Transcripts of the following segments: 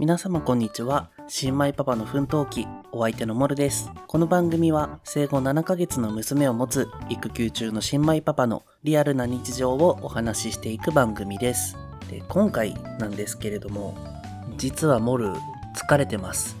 皆様こんにちは。新米パパの奮闘記、お相手のモルです。この番組は生後7ヶ月の娘を持つ育休中の新米パパのリアルな日常をお話ししていく番組です。で、今回なんですけれども、実はモル疲れてます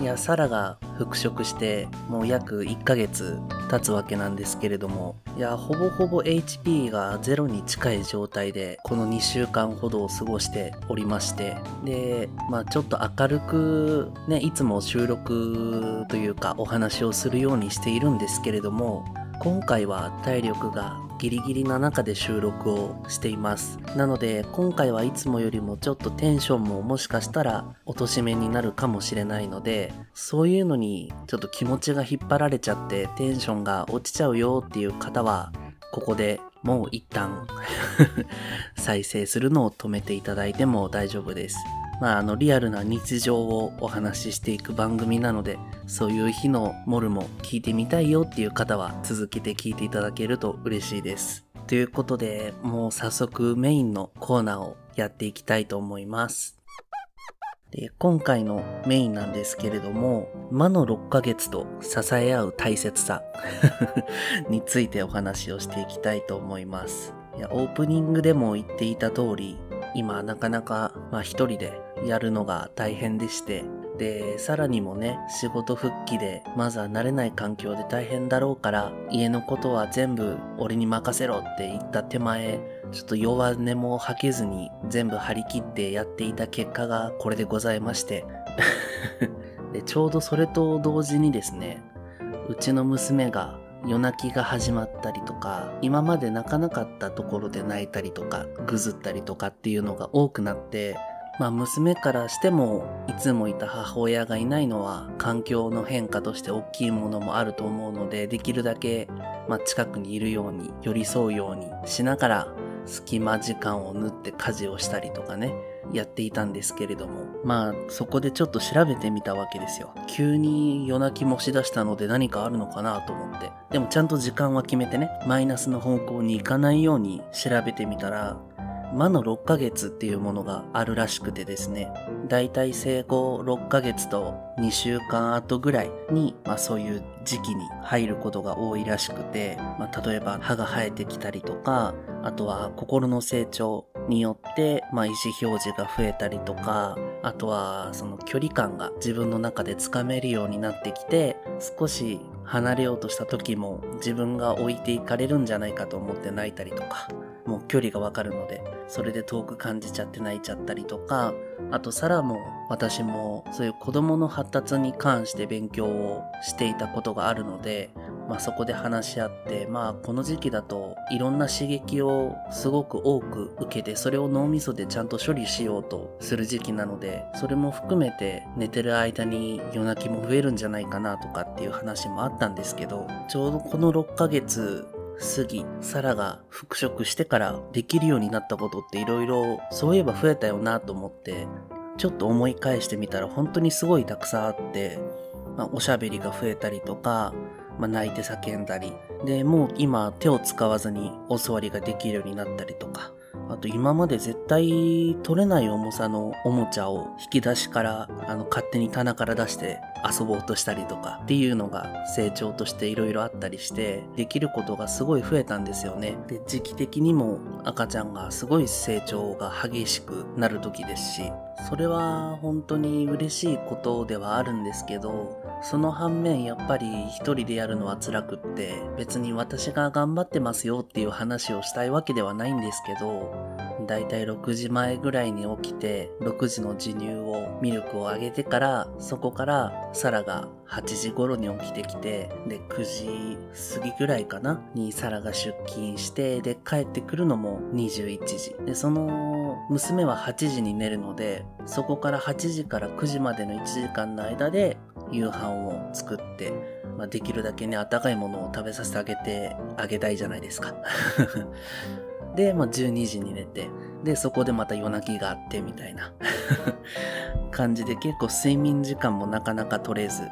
いや、サラが復職してもう約1ヶ月経つわけなんですけれども、いや、ほぼほぼ HP がゼロに近い状態でこの2週間ほどを過ごしておりまして、で、ちょっと明るくね、いつも収録というかお話をするようにしているんですけれども、今回は体力がギリギリな中で収録をしています。なので今回はいつもよりもちょっとテンションももしかしたら落とし目になるかもしれないので、そういうのにちょっと気持ちが引っ張られちゃってテンションが落ちちゃうよっていう方は、ここでもう一旦再生するのを止めていただいても大丈夫です。リアルな日常をお話ししていく番組なので、そういう日のモルも聞いてみたいよっていう方は続けて聞いていただけると嬉しいです。ということで、もう早速メインのコーナーをやっていきたいと思います。で、今回のメインなんですけれども、魔の6ヶ月と支え合う大切さについてお話をしていきたいと思います。いや、オープニングでも言っていた通り、今なかなか一人でやるのが大変でして、で、さらにもね、仕事復帰でまずは慣れない環境で大変だろうから、家のことは全部俺に任せろって言った手前、ちょっと弱音も吐けずに全部張り切ってやっていた結果がこれでございましてで、ちょうどそれと同時にですね、うちの娘が夜泣きが始まったりとか、今まで泣かなかったところで泣いたりとか、ぐずったりとかっていうのが多くなって、娘からしてもいつもいた母親がいないのは環境の変化として大きいものもあると思うので、できるだけ近くにいるように、寄り添うようにしながら隙間時間を縫って家事をしたりとかね、やっていたんですけれども、そこでちょっと調べてみたわけですよ。急に夜泣きもしだしたので何かあるのかなと思って、でもちゃんと時間は決めてね、マイナスの方向に行かないように調べてみたら、魔の6ヶ月っていうものがあるらしくてですね、だいたい生後6ヶ月と2週間後ぐらいに、そういう時期に入ることが多いらしくて、例えば歯が生えてきたりとか、あとは心の成長によって、意思表示が増えたりとか、あとはその距離感が自分の中でつかめるようになってきて、少し離れようとした時も自分が置いていかれるんじゃないかと思って泣いたりとか、もう距離がわかるのでそれで遠く感じちゃって泣いちゃったりとか、あとサラも私もそういう子供の発達に関して勉強をしていたことがあるので、そこで話し合って、この時期だといろんな刺激をすごく多く受けて、それを脳みそでちゃんと処理しようとする時期なので、それも含めて寝てる間に夜泣きも増えるんじゃないかなとかっていう話もあったんですけど、ちょうどこの6ヶ月過ぎ、サラが復職してからできるようになったことっていろいろ、そういえば増えたよなと思って、ちょっと思い返してみたら本当にすごいたくさんあって、おしゃべりが増えたりとか、泣いて叫んだりで、もう今手を使わずにお座りができるようになったりとか、あと今まで絶対取れない重さのおもちゃを引き出しから勝手に棚から出して遊ぼうとしたりとかっていうのが成長としていろいろあったりして、できることがすごい増えたんですよね。で、時期的にも赤ちゃんがすごい成長が激しくなる時ですし、それは本当に嬉しいことではあるんですけど、その反面やっぱり一人でやるのは辛くって、別に私が頑張ってますよっていう話をしたいわけではないんですけど、だいたい6時前ぐらいに起きて、6時の授乳をミルクをあげてから、そこからサラが8時頃に起きてきて、で9時過ぎぐらいかなにサラが出勤して、で帰ってくるのも21時で、その娘は8時に寝るので、そこから8時から9時までの1時間の間で夕飯を作って、できるだけね、温かいものを食べさせてあげたいじゃないですかで、12時に寝て、でそこでまた夜泣きがあってみたいな感じで、結構睡眠時間もなかなか取れず、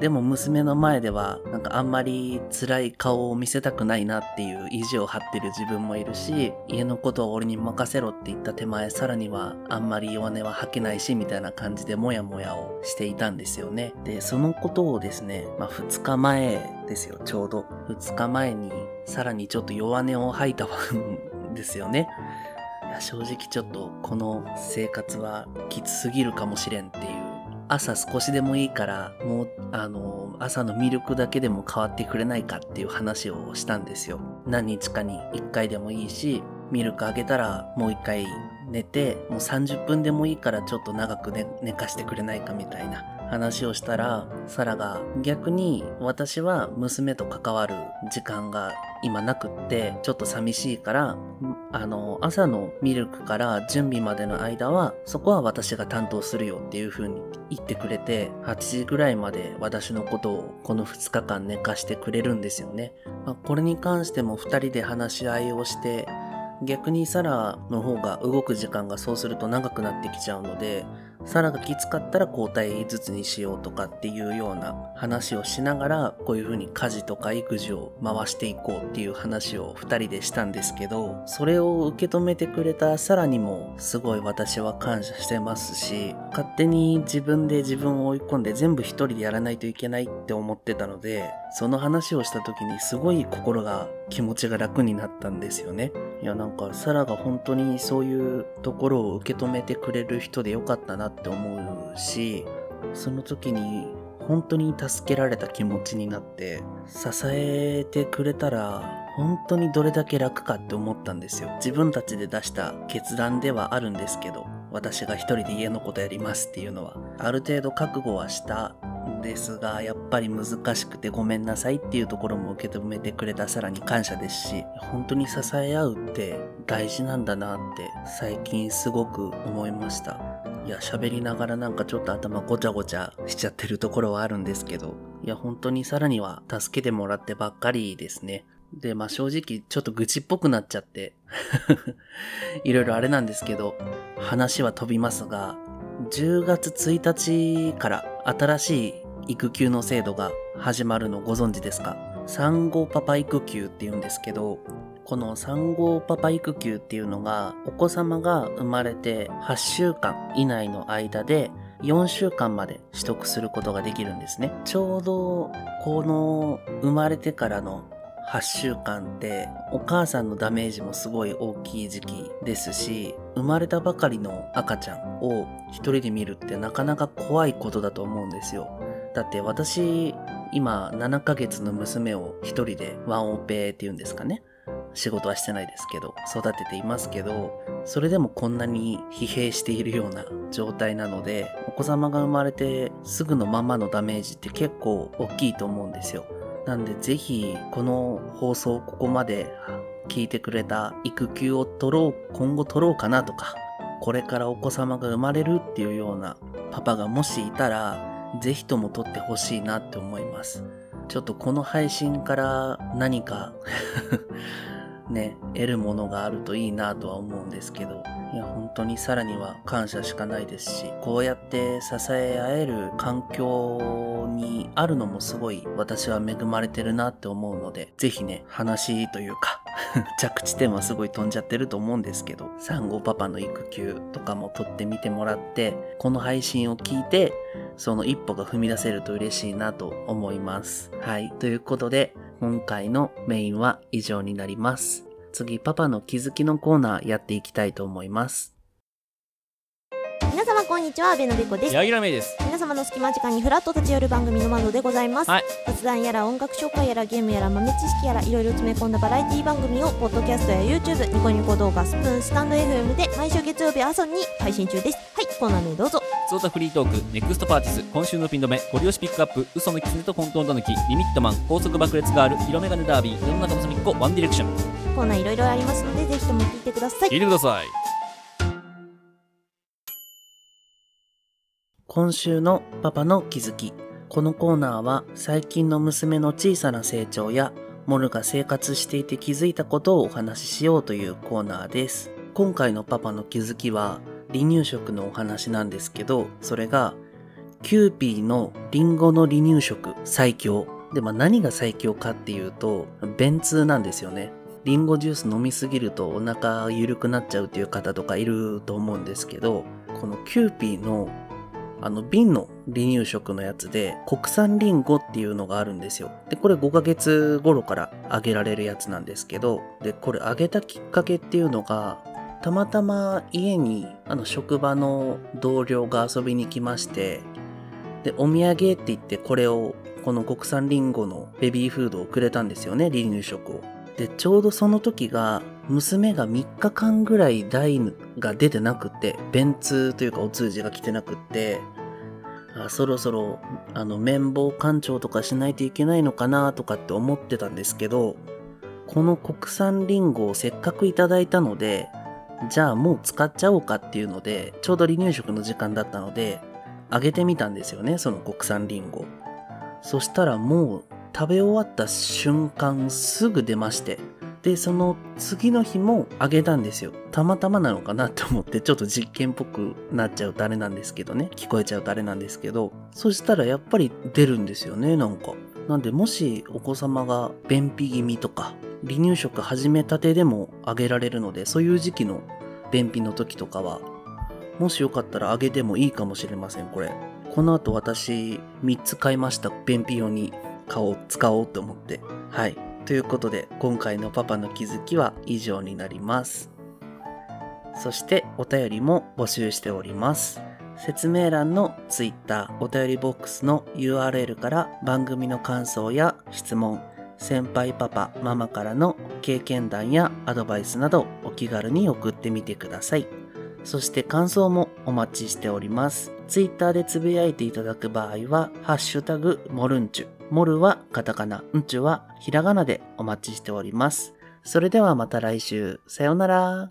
でも娘の前ではなんかあんまり辛い顔を見せたくないなっていう意地を張ってる自分もいるし、家のことを俺に任せろって言った手前、さらにはあんまり弱音は吐けないしみたいな感じでモヤモヤをしていたんですよね。でそのことをですね、2日前ですよ、ちょうど2日前にさらにちょっと弱音を吐いたわけですよね。正直ちょっとこの生活はきつすぎるかもしれんっていう、朝少しでもいいからもう朝のミルクだけでも変わってくれないかっていう話をしたんですよ。何日かに1回でもいいし、ミルクあげたらもう1回寝て、もう30分でもいいからちょっと長く 寝かしてくれないかみたいな話をしたら、サラが逆に私は娘と関わる時間が今なくってちょっと寂しいから、朝のミルクから準備までの間はそこは私が担当するよっていう風に言ってくれて、8時ぐらいまで私のことをこの2日間寝かしてくれるんですよね。これに関しても2人で話し合いをして、逆にサラの方が動く時間がそうすると長くなってきちゃうので、サラがきつかったら交代ずつにしようとかっていうような話をしながら、こういう風に家事とか育児を回していこうっていう話を2人でしたんですけど、それを受け止めてくれたサラにもすごい私は感謝してますし、勝手に自分で自分を追い込んで全部一人でやらないといけないって思ってたので、その話をした時にすごい心が、気持ちが楽になったんですよね。いや、なんかサラが本当にそういうところを受け止めてくれる人でよかったなって思うし、その時に本当に助けられた気持ちになって、支えてくれたら本当にどれだけ楽かって思ったんですよ。自分たちで出した決断ではあるんですけど、私が一人で家のことやりますっていうのはある程度覚悟はしたんですが、やっぱり難しくてごめんなさいっていうところも受け止めてくれたさらに感謝ですし、本当に支え合うって大事なんだなって最近すごく思いました。いや、喋りながらなんかちょっと頭ごちゃごちゃしちゃってるところはあるんですけど、いや本当にさらには助けてもらってばっかりですね。で、正直ちょっと愚痴っぽくなっちゃっていろいろあれなんですけど、話は飛びますが、10月1日から新しい育休の制度が始まるのご存知ですか？産後パパ育休って言うんですけど、この産後パパ育休っていうのが、お子様が生まれて8週間以内の間で4週間まで取得することができるんですね。ちょうどこの生まれてからの8週間ってお母さんのダメージもすごい大きい時期ですし、生まれたばかりの赤ちゃんを一人で見るってなかなか怖いことだと思うんですよ。だって私今7ヶ月の娘を一人でワンオペっていうんですかね、仕事はしてないですけど育てていますけど、それでもこんなに疲弊しているような状態なので、お子様が生まれてすぐのままのダメージって結構大きいと思うんですよ。なんでぜひこの放送、ここまで聞いてくれた、育休を今後取ろうかなとか、これからお子様が生まれるっていうようなパパがもしいたら、ぜひとも取ってほしいなって思います。ちょっとこの配信から何かね、得るものがあるといいなとは思うんですけど、いや本当にさらには感謝しかないですし、こうやって支え合える環境にあるのもすごい私は恵まれてるなって思うので、ぜひね、話というか着地点はすごい飛んじゃってると思うんですけど、産後パパの育休とかも取ってみてもらって、この配信を聞いてその一歩が踏み出せると嬉しいなと思います。はい、ということで今回のメインは以上になります。次、パパの気づきのコーナーやっていきたいと思います。皆様こんにちは、阿部のべこです。柳楽芽衣です。皆様の隙間時間にフラッと立ち寄る番組の窓でございます。はい、雑談やら音楽紹介やらゲームやら豆知識やらいろいろ詰め込んだバラエティ番組をポッドキャストや YouTube、 ニコニコ動画、スプーン、スタンド FM で毎週月曜日朝に配信中です。はい、コーナー名どうぞ。普通オタフリートーク、ネクストパーティス、今週のピン止め、ゴリ押しピックアップ、嘘のキツネと混沌狸、リミットマン、高速爆裂ガール、色眼鏡ダービー、世の中の隅っこ、ワンディレクション。コーナーいろいろありますので、ぜひとも聞いてください。聞いてください。今週のパパの気づき。このコーナーは最近の娘の小さな成長や、モルが生活していて気づいたことをお話ししようというコーナーです。今回のパパの気づきは、離乳食のお話なんですけど、それがキューピーのリンゴの離乳食最強で、何が最強かっていうと便通なんですよね。リンゴジュース飲みすぎるとお腹緩くなっちゃうっていう方とかいると思うんですけど、このキューピーの瓶の離乳食のやつで国産リンゴっていうのがあるんですよ。で、これ5ヶ月頃からあげられるやつなんですけど、で、これあげたきっかけっていうのが、たまたま家に職場の同僚が遊びに来まして、で、お土産って言ってこの国産リンゴのベビーフードをくれたんですよね、離乳食を。で、ちょうどその時が娘が3日間ぐらい台が出てなくって、便通というかお通じが来てなくって、そろそろ綿棒干潮とかしないといけないのかなとかって思ってたんですけど、この国産リンゴをせっかくいただいたので、じゃあもう使っちゃおうかっていうので、ちょうど離乳食の時間だったので、あげてみたんですよね、その国産リンゴ。そしたらもう食べ終わった瞬間すぐ出まして、でその次の日もあげたんですよ。たまたまなのかなと思って、ちょっと実験っぽくなっちゃうとあれなんですけどね、聞こえちゃうとあれなんですけど、そしたらやっぱり出るんですよね。なんでもしお子様が便秘気味とか離乳食始めたてでもあげられるので、そういう時期の便秘の時とかはもしよかったらあげてもいいかもしれません。この後私3つ買いました。便秘用に使おうと思って。はい。ということで今回のパパの気づきは以上になります。そしてお便りも募集しております。説明欄の Twitter お便りボックスの URL から番組の感想や質問、先輩パパママからの経験談やアドバイスなどお気軽に送ってみてください。そして感想もお待ちしております。Twitter でつぶやいていただく場合は、ハッシュタグモルンチュ。モルはカタカナ、ンチュはひらがなでお待ちしております。それではまた来週。さようなら。